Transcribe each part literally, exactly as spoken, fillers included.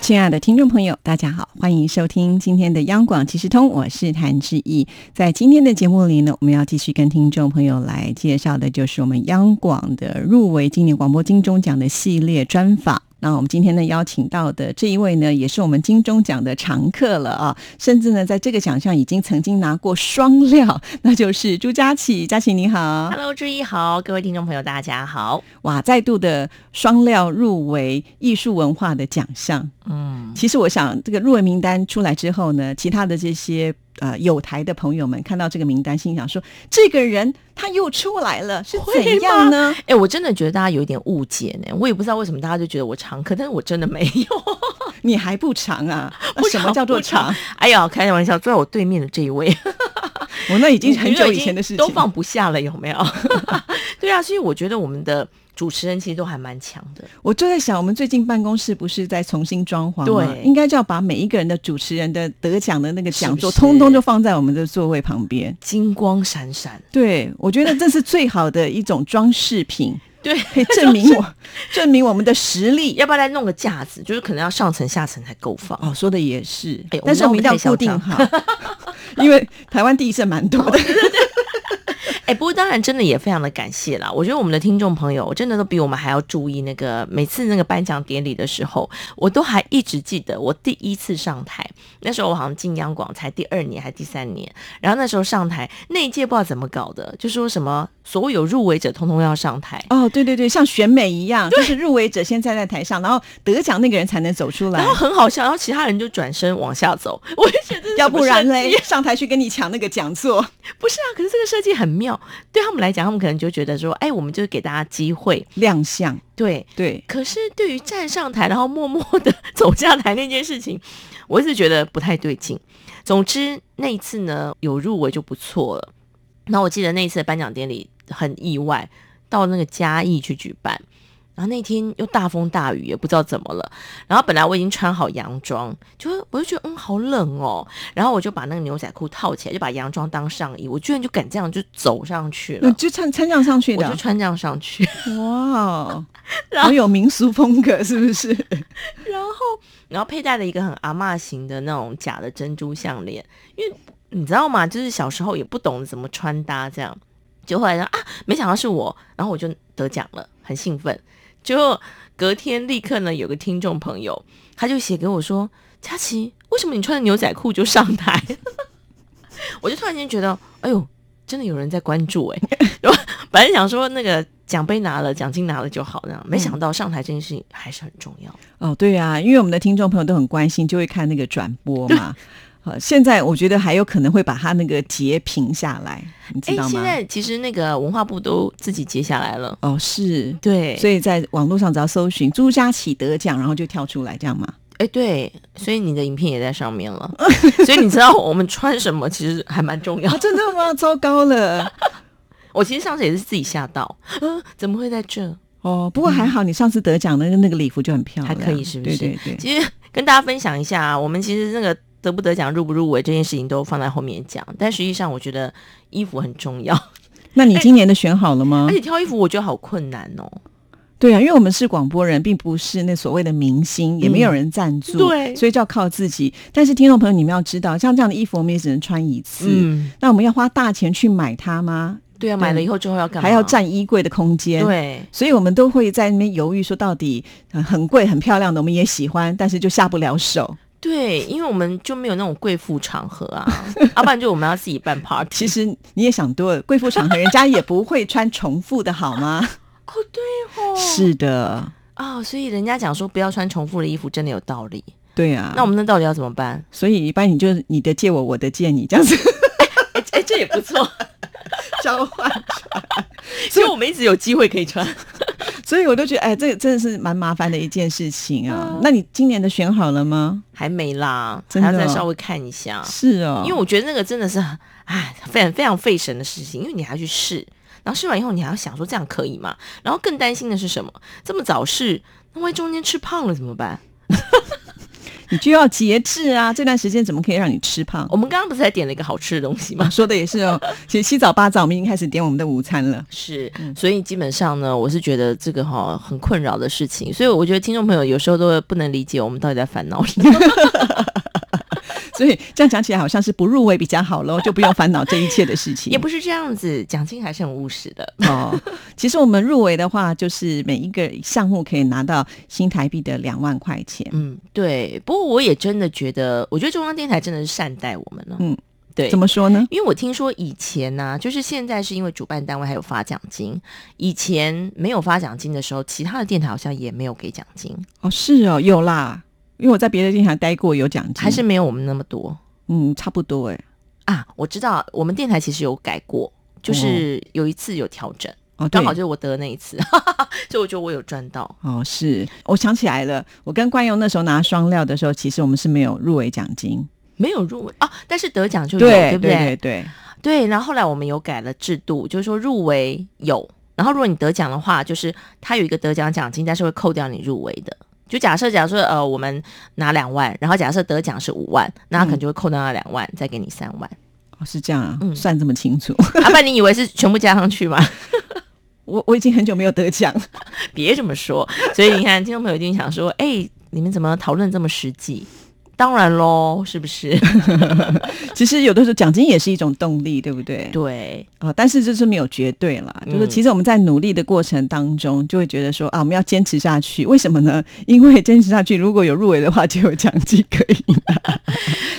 亲爱的听众朋友，大家好，欢迎收听今天的央广即时通，我是谭志毅。在今天的节目里呢，我们要继续跟听众朋友来介绍的就是我们央广的入围今年广播金钟奖的系列专访。那我们今天呢邀请到的这一位呢，也是我们金钟奖的常客了啊，甚至呢在这个奖项已经曾经拿过双料，那就是朱佳琪。佳琪你好。 Hello 志毅好，各位听众朋友大家好。哇，再度的双料入围艺术文化的奖项。嗯，其实我想这个入围名单出来之后呢，其他的这些呃友台的朋友们看到这个名单，心想说这个人他又出来了是怎样呢？哎、欸，我真的觉得大家有一点误解呢，我也不知道为什么大家就觉得我常客，但是我真的没有。你还不常啊？不常，什么叫做常？哎呀，开玩笑，坐在我对面的这一位。我、哦、那已经很久以前的事情都放不下了，有没有？对啊，所以我觉得我们的主持人其实都还蛮强的。我就在想，我们最近办公室不是在重新装潢吗？对，应该就要把每一个人的主持人的得奖的那个讲座，是是通通就放在我们的座位旁边，金光闪闪。对，我觉得这是最好的一种装饰品。对，可以证明我证明我们的实力。要不要来弄个架子？就是可能要上层下层才够放。哦，说的也是。欸、但是我们一定要固定好，因为台湾地震蛮多的。哎、欸，不过当然真的也非常的感谢啦，我觉得我们的听众朋友真的都比我们还要注意那个每次那个颁奖典礼的时候，我都还一直记得我第一次上台，那时候我好像进央广才第二年还第三年，然后那时候上台那一届不知道怎么搞的，就说什么所有入围者通通要上台。哦，对对对，像选美一样，就是入围者先站在台上，然后得奖那个人才能走出来，然后很好笑，然后其他人就转身往下走。我就觉得要不然嘞，上台去跟你抢那个讲座。不是啊，可是这个设计很妙，对他们来讲，他们可能就觉得说，哎，我们就给大家机会亮相。对对，可是对于站上台然后默默的走下台那件事情，我一直觉得不太对劲。总之那一次呢有入围就不错了。然后我记得那一次的颁奖典礼很意外，到那个嘉义去举办，然后那天又大风大雨，也不知道怎么了。然后本来我已经穿好洋装，就我就觉得嗯好冷哦，然后我就把那个牛仔裤套起来，就把洋装当上衣。我居然就敢这样就走上去了，就穿穿这样上去的，我就穿这样上去。哇，好有民俗风格是不是？然后然后佩戴了一个很阿嬷型的那种假的珍珠项链，因为你知道吗？就是小时候也不懂怎么穿搭这样，就后来啊没想到是我，然后我就得奖了，很兴奋。就隔天立刻呢有个听众朋友他就写给我说，佳琪为什么你穿着牛仔裤就上台？我就突然间觉得哎呦真的有人在关注哎、欸、本来想说那个奖杯拿了奖金拿了就好，这样没想到上台这件事情还是很重要、嗯、哦对啊，因为我们的听众朋友都很关心，就会看那个转播嘛。现在我觉得还有可能会把它那个截屏下来，你知道吗？现在其实那个文化部都自己截下来了。哦，是，对，所以在网络上只要搜寻朱佳琪得奖，然后就跳出来，这样吗？哎，对，所以你的影片也在上面了。所以你知道我们穿什么其实还蛮重要、啊、真的吗？糟糕了。我其实上次也是自己吓到、嗯、怎么会在这。哦，不过还好你上次得奖的那个礼服就很漂亮，还可以是不是？对对对。其实跟大家分享一下、啊、我们其实那个得不得奖入不入围这件事情都放在后面讲，但实际上我觉得衣服很重要。那你今年的选好了吗？而且挑衣服我觉得好困难哦。对啊，因为我们是广播人，并不是那所谓的明星，也没有人赞助、嗯、对，所以就要靠自己。但是听众朋友你们要知道，像这样的衣服我们也只能穿一次、嗯、那我们要花大钱去买它吗？对啊，买了以后之后要干嘛？还要占衣柜的空间。对，所以我们都会在那边犹豫说到底、呃、很贵很漂亮的我们也喜欢，但是就下不了手。对，因为我们就没有那种贵妇场合啊，要不然就我们要自己办 party。其实你也想多了，贵妇场合人家也不会穿重复的好吗？哦，对哦，是的啊、哦，所以人家讲说不要穿重复的衣服，真的有道理。对啊，那我们那到底要怎么办？所以一般你就你的借我，我的借你，这样子，哎哎，这也不错，交换穿。所以我们一直有机会可以穿。所以我都觉得哎，这真的是蛮麻烦的一件事情啊、嗯、那你今年的选好了吗？还没啦，还要再稍微看一下。是哦，因为我觉得那个真的是哎非常非常费神的事情，因为你还要去试，然后试完以后你还要想说这样可以吗？然后更担心的是什么？这么早试，那万一中间吃胖了怎么办？你就要节制啊，这段时间怎么可以让你吃胖？我们刚刚不是才点了一个好吃的东西吗？说的也是哦，其实七早八早我们已经开始点我们的午餐了。是，所以基本上呢，我是觉得这个哈、哦、很困扰的事情，所以我觉得听众朋友有时候都不能理解我们到底在烦恼什么。所以这样讲起来好像是不入围比较好咯，就不用烦恼这一切的事情。也不是这样子，蒋青还是很务实的。哦，其实我们入围的话就是每一个项目可以拿到新台币的两万块钱。嗯，对，不过我也真的觉得我觉得中央电台真的是善待我们了。嗯，对，怎么说呢？因为我听说以前呢、啊，就是现在是因为主办单位还有发奖金，以前没有发奖金的时候其他的电台好像也没有给奖金。哦，是哦，有啦，因为我在别的电台待过，有奖金，还是没有我们那么多。嗯，差不多哎、欸。啊，我知道，我们电台其实有改过，就是有一次有调整，哦、刚好就是我得的那一次，所以我觉得我有赚到。哦，是，我想起来了，我跟冠佑那时候拿双料的时候，其实我们是没有入围奖金，没有入围啊，但是得奖就有， 对, 对不对？对对对对。然后后来我们有改了制度，就是说入围有，然后如果你得奖的话，就是它有一个得奖奖金，但是会扣掉你入围的。就假设，假设呃，我们拿两万，然后假设得奖是五万，那他可能就会扣掉那两万、嗯，再给你三万。哦，是这样啊，嗯、算这么清楚。阿爸，你以为是全部加上去吗？我我已经很久没有得奖，别这么说。所以你看，听众朋友一定想说，哎、欸，你们怎么讨论这么实际？当然咯，是不是？其实有的时候奖金也是一种动力，对不对？对啊、呃，但是这是没有绝对啦、嗯、就是其实我们在努力的过程当中就会觉得说啊，我们要坚持下去。为什么呢？因为坚持下去如果有入围的话就有奖金可以拿。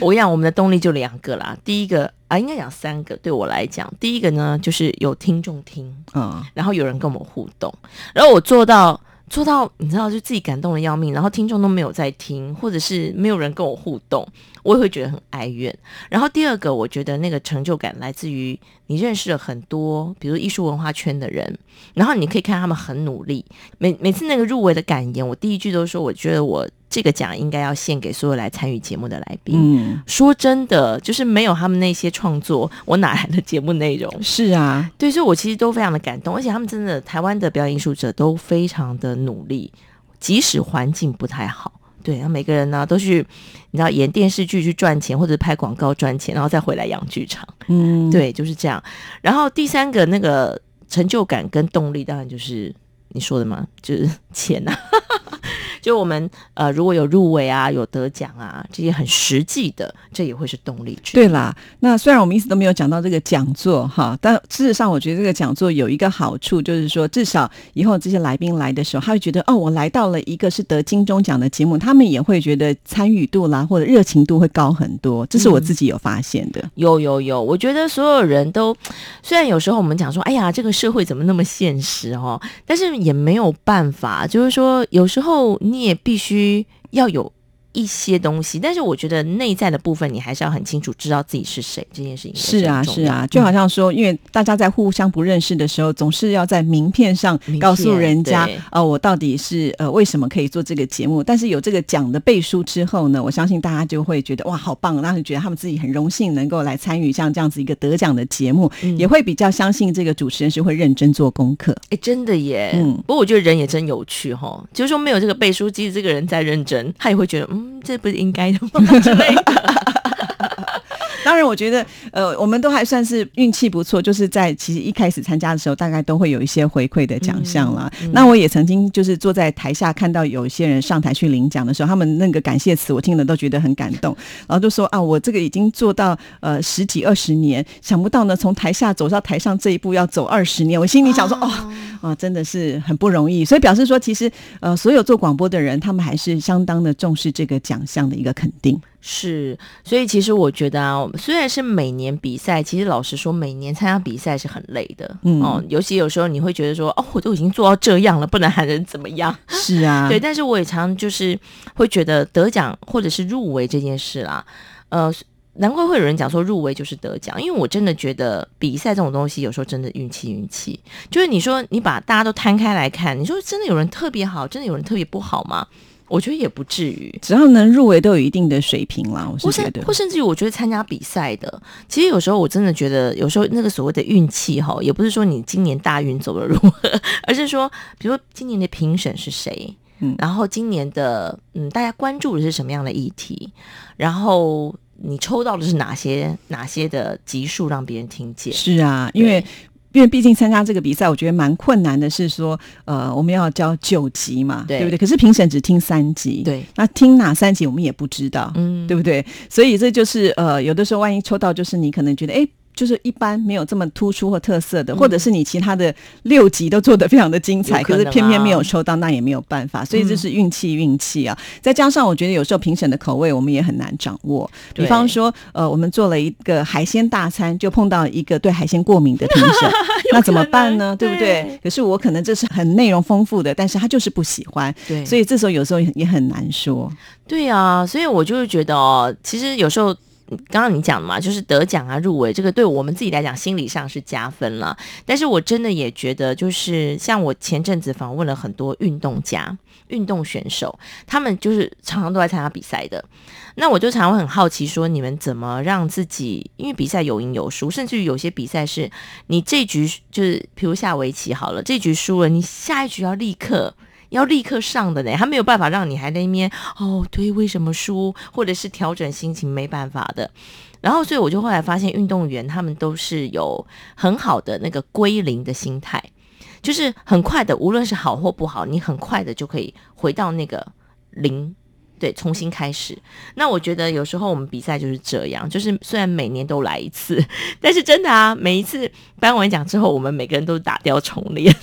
我跟你讲，我们的动力就两个啦。第一个啊，应该讲三个，对我来讲，第一个呢就是有听众听、嗯、然后有人跟我们互动，然后我做到做到你知道就自己感动的要命，然后听众都没有在听，或者是没有人跟我互动，我也会觉得很哀怨。然后第二个，我觉得那个成就感来自于你认识了很多比如艺术文化圈的人，然后你可以看他们很努力。每每次那个入围的感言，我第一句都说我觉得我这个奖应该要献给所有来参与节目的来宾、嗯、说真的，就是没有他们那些创作，我哪来的节目内容？是啊，对，所以我其实都非常的感动。而且他们真的，台湾的表演艺术者都非常的努力，即使环境不太好，对，然后每个人呢、啊、都去你知道演电视剧去赚钱，或者拍广告赚钱，然后再回来养剧场。嗯，对，就是这样。然后第三个那个成就感跟动力，当然就是你说的嘛，就是钱啊。就我们呃，如果有入围啊，有得奖啊，这些很实际的，这也会是动力之一。对啦，那虽然我们一直都没有讲到这个讲座哈，但事实上我觉得这个讲座有一个好处，就是说至少以后这些来宾来的时候，他会觉得哦，我来到了一个是得金钟奖的节目，他们也会觉得参与度啦或者热情度会高很多。这是我自己有发现的。嗯、有有有，我觉得所有人都，虽然有时候我们讲说，哎呀，这个社会怎么那么现实哦，但是也没有办法，就是说有时候。你也必须要有一些东西，但是我觉得内在的部分你还是要很清楚知道自己是谁，这件事情是啊是啊，就好像说、嗯、因为大家在互相不认识的时候，总是要在名片上告诉人家呃，我到底是呃为什么可以做这个节目。但是有这个奖的背书之后呢，我相信大家就会觉得哇好棒，然后觉得他们自己很荣幸能够来参与像这样子一个得奖的节目、嗯、也会比较相信这个主持人是会认真做功课。哎、欸，真的耶、嗯、不过我觉得人也真有趣齁，就是说没有这个背书，即使这个人再认真，他也会觉得嗯嗯、这不是应该的吗之类的。当然我觉得呃，我们都还算是运气不错，就是在其实一开始参加的时候大概都会有一些回馈的奖项啦、嗯嗯、那我也曾经就是坐在台下看到有一些人上台去领奖的时候，他们那个感谢词我听了都觉得很感动，然后就说啊，我这个已经做到呃十几二十年，想不到呢从台下走到台上这一步要走二十年，我心里想说 哦, 哦、啊、真的是很不容易。所以表示说其实呃，所有做广播的人他们还是相当的重视这个奖项的一个肯定。是，所以其实我觉得啊，虽然是每年比赛，其实老实说每年参加比赛是很累的、嗯、哦，尤其有时候你会觉得说哦，我都已经做到这样了，不能喊人怎么样。是啊，对，但是我也常就是会觉得得奖或者是入围这件事啦，呃难怪会有人讲说入围就是得奖，因为我真的觉得比赛这种东西有时候真的运气运气，就是你说你把大家都摊开来看，你说真的有人特别好，真的有人特别不好吗？我觉得也不至于，只要能入围都有一定的水平啦，我是觉得。或甚至于我觉得参加比赛的，其实有时候我真的觉得有时候那个所谓的运气哈，也不是说你今年大运走了如何，而是说比如说今年的评审是谁，嗯，然后今年的嗯大家关注的是什么样的议题，然后你抽到的是哪些哪些的集数让别人听见。是啊，因为因为毕竟参加这个比赛，我觉得蛮困难的是说，呃，我们要教九集嘛， 对, 对不对？可是评审只听三集，对，那听哪三集我们也不知道，嗯，对不对？所以这就是呃，有的时候万一抽到就是你可能觉得，哎，就是一般没有这么突出或特色的，嗯，或者是你其他的六集都做得非常的精彩， 可,、啊、可是偏偏没有抽到，那也没有办法，所以这是运气运气啊。嗯，再加上我觉得有时候评审的口味我们也很难掌握，比方说呃，我们做了一个海鲜大餐，就碰到一个对海鲜过敏的评审，那怎么办呢？对不 对, 对？可是我可能这是很内容丰富的，但是他就是不喜欢，对，所以这时候有时候也很难说。对啊，所以我就是觉得哦，其实有时候刚刚你讲嘛，就是得奖啊入围这个对我们自己来讲心理上是加分了，但是我真的也觉得就是像我前阵子访问了很多运动家运动选手，他们就是常常都在参加比赛的，那我就常常会很好奇说你们怎么让自己，因为比赛有赢有输，甚至于有些比赛是你这局就是比如下围棋好了，这局输了你下一局要立刻要立刻上的呢，他没有办法让你还在那边哦，对，为什么输，或者是调整心情，没办法的。然后所以我就后来发现运动员他们都是有很好的那个归零的心态，就是很快的，无论是好或不好，你很快的就可以回到那个零，对，重新开始。那我觉得有时候我们比赛就是这样，就是虽然每年都来一次，但是真的啊，每一次颁完奖之后我们每个人都打掉重练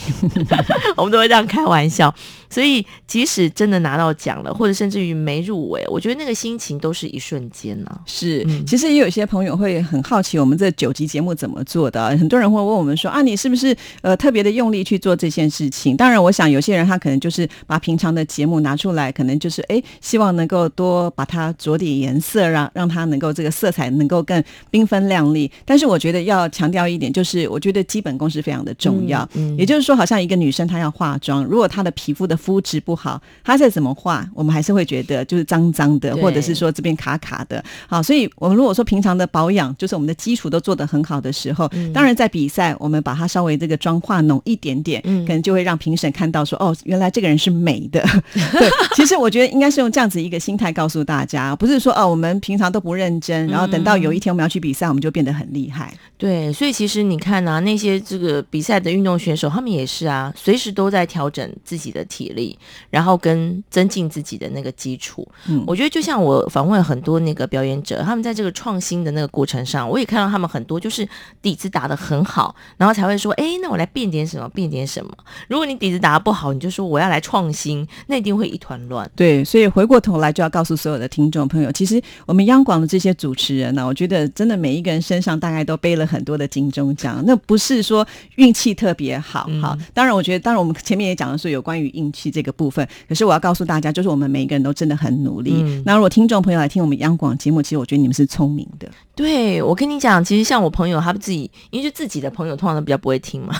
我们都会这样开玩笑，所以即使真的拿到奖了，或者甚至于没入围，我觉得那个心情都是一瞬间啊。是，嗯，其实也有些朋友会很好奇我们这九集节目怎么做的，啊，很多人会问我们说啊，你是不是呃特别的用力去做这件事情。当然我想有些人他可能就是把平常的节目拿出来，可能就是哎，希望能够多把它着点颜色，让让它能够这个色彩能够更缤纷亮丽。但是我觉得要强调一点，就是我觉得基本功是非常的重要，嗯嗯，也就是说好像一个女生她要化妆，如果她的皮肤的肤质不好，她再怎么化我们还是会觉得就是脏脏的，或者是说这边卡卡的。好，所以我们如果说平常的保养就是我们的基础都做得很好的时候，嗯，当然在比赛我们把它稍微这个妆化浓一点点，嗯，可能就会让评审看到说哦，原来这个人是美的对，其实我觉得应该是用这样子一个心态告诉大家，不是说哦，我们平常都不认真，然后等到有一天我们要去比赛，我们就变得很厉害。嗯，对，所以其实你看啊，那些这个比赛的运动选手，他们也是啊，随时都在调整自己的体力，然后跟增进自己的那个基础。嗯，我觉得就像我访问很多那个表演者，他们在这个创新的那个过程上，我也看到他们很多就是底子打得很好，然后才会说，哎，那我来变点什么，变点什么。如果你底子打得不好，你就说我要来创新，那一定会一团乱。对，所以回过头来就要告诉所有的听众朋友，其实我们央广的这些主持人呢，啊，我觉得真的每一个人身上大概都背了很多的金钟奖，那不是说运气特别好。好，嗯，当然我觉得当然我们前面也讲的是有关于运气这个部分，可是我要告诉大家就是我们每一个人都真的很努力。嗯，那如果听众朋友来听我们央广节目，其实我觉得你们是聪明的。对，我跟你讲，其实像我朋友他自己，因为就自己的朋友通常都比较不会听嘛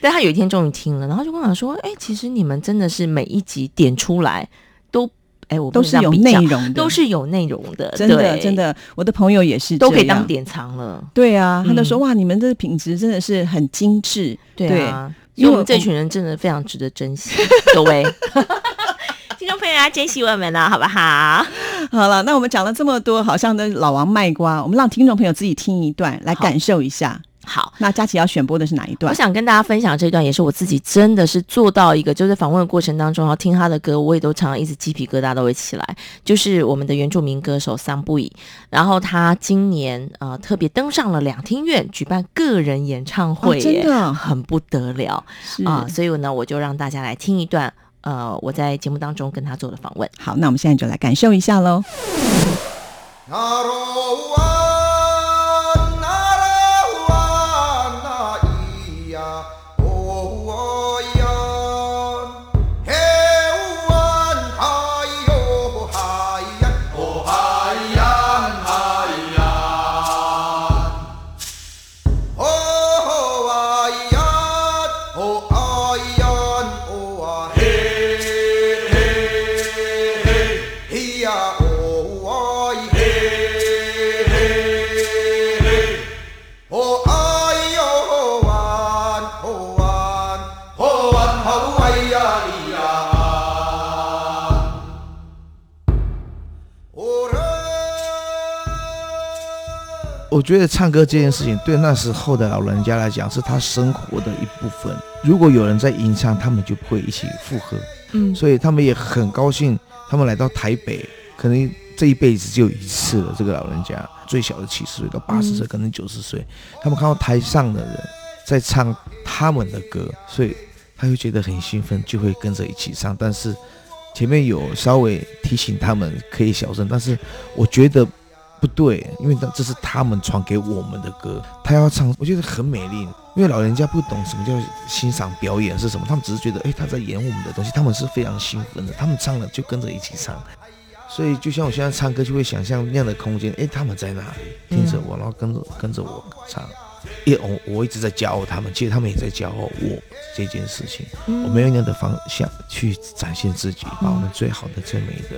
但他有一天终于听了，然后就跟我说，哎，其实你们真的是每一集点出来都哎，我都是有内容的，都是有内容的，真的真的，我的朋友也是这样，都可以当典藏了。对啊，嗯，他就说哇，你们这品质真的是很精致。对啊，对，所以我们这群人真的非常值得珍惜，各位听众朋友要珍惜我们了，好不好？好了，那我们讲了这么多，好像的老王卖瓜，我们让听众朋友自己听一段，来感受一下。好，那佳琪要选播的是哪一段？我想跟大家分享这一段，也是我自己真的是做到一个，就是访问的过程当中，然后听他的歌，我也都常常一直鸡皮疙瘩都会起来。就是我们的原住民歌手桑布伊，然后他今年呃特别登上了两厅院举办个人演唱会，哦，真的很不得了啊，呃！所以呢，我就让大家来听一段呃我在节目当中跟他做的访问。好，那我们现在就来感受一下喽。我觉得唱歌这件事情对那时候的老人家来讲是他生活的一部分，如果有人在吟唱，他们就不会一起附和，嗯，所以他们也很高兴他们来到台北，可能这一辈子只有一次了，这个老人家最小的七十岁到八十岁，可能九十岁，他们看到台上的人在唱他们的歌，所以他会觉得很兴奋，就会跟着一起唱，但是前面有稍微提醒他们可以小声，但是我觉得不对，因为这是他们传给我们的歌，他要唱，我觉得很美丽。因为老人家不懂什么叫欣赏表演是什么，他们只是觉得，哎，他在演我们的东西，他们是非常兴奋的，他们唱了就跟着一起唱。所以就像我现在唱歌，就会想象那样的空间，哎，他们在那里听着我，然后跟着跟着我唱。因为我一直在教他们，其实他们也在教我这件事情。我没有那样的方向去展现自己，把我们最好的、最美的。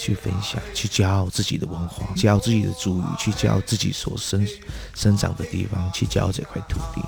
去分享，去教自己的文化，教自己的族语，去教自己所生生长的地方，去教这块土地。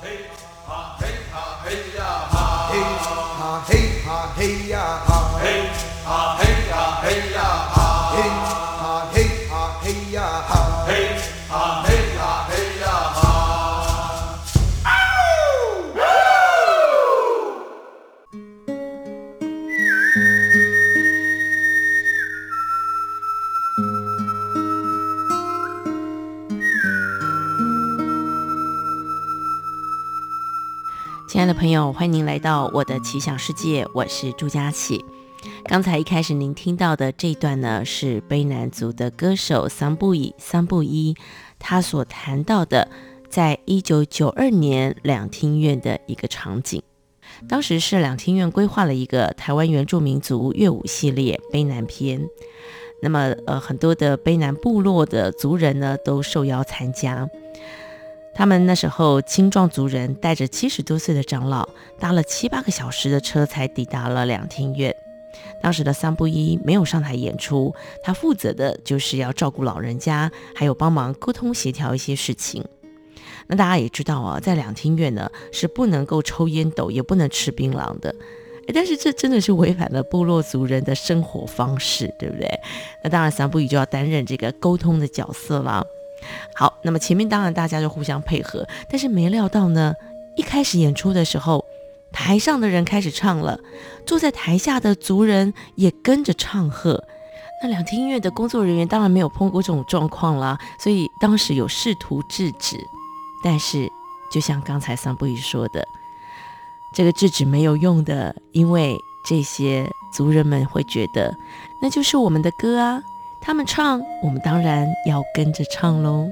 亲爱的朋友，欢迎您来到我的奇想世界，我是朱佳琪。刚才一开始您听到的这一段呢，是卑南族的歌手桑布伊桑布伊他所谈到的在一九九二年两厅院的一个场景。当时是两厅院规划了一个台湾原住民族乐舞系列卑南篇，那么呃，很多的卑南部落的族人呢都受邀参加，他们那时候青壮族人带着七十多岁的长老，搭了七八个小时的车才抵达了两厅院。当时的桑布伊没有上台演出，他负责的就是要照顾老人家，还有帮忙沟通协调一些事情。那大家也知道啊，在两厅院呢是不能够抽烟斗，也不能吃槟榔的，但是这真的是违反了部落族人的生活方式，对不对？那当然桑布伊就要担任这个沟通的角色了。好，那么前面当然大家就互相配合，但是没料到呢，一开始演出的时候，台上的人开始唱了，坐在台下的族人也跟着唱和。那两厅院的工作人员当然没有碰过这种状况啦，所以当时有试图制止，但是就像刚才桑布伊说的，这个制止没有用的，因为这些族人们会觉得那就是我们的歌啊，他们唱，我们当然要跟着唱咯。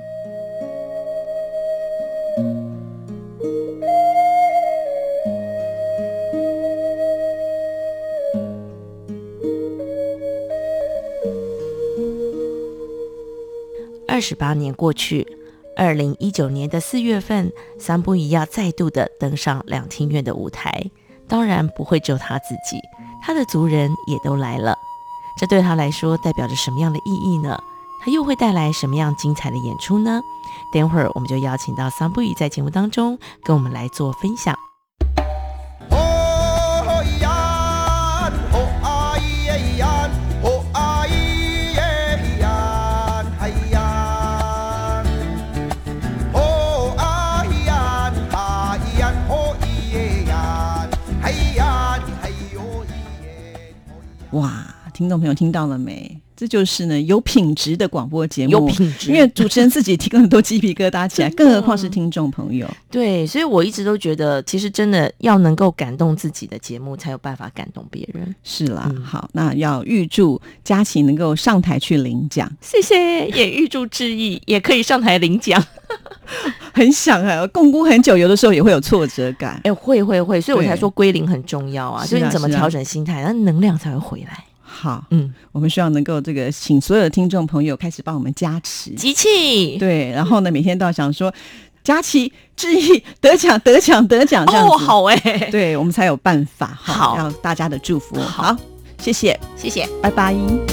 二十八年过去，二零一九年的四月份，桑布伊要再度的登上两厅院的舞台。当然不会只有他自己，他的族人也都来了。这对他来说代表着什么样的意义呢？他又会带来什么样精彩的演出呢？等会儿我们就邀请到桑布伊在节目当中跟我们来做分享。哇，听众朋友听到了没？这就是呢有品质的广播节目，有品质，因为主持人自己提更多鸡皮疙瘩起来，更何况是听众朋友。对，所以我一直都觉得，其实真的要能够感动自己的节目，才有办法感动别人。是啦，嗯、好，那要预祝佳琪能够上台去领奖，谢谢，也预祝致意也可以上台领奖。很想啊，共估很久，有的时候也会有挫折感。哎、欸，会会会，所以我才说归零很重要啊，就是你怎么调整心态，那、啊、能量才会回来。好，嗯，我们希望能够这个，请所有的听众朋友开始帮我们加持集气，对，然后呢，每天都要想说，佳琪致意得奖得奖得奖这样子，哦，好哎、欸，对我们才有办法，好，要大家的祝福，好，好，谢谢，谢谢，拜拜。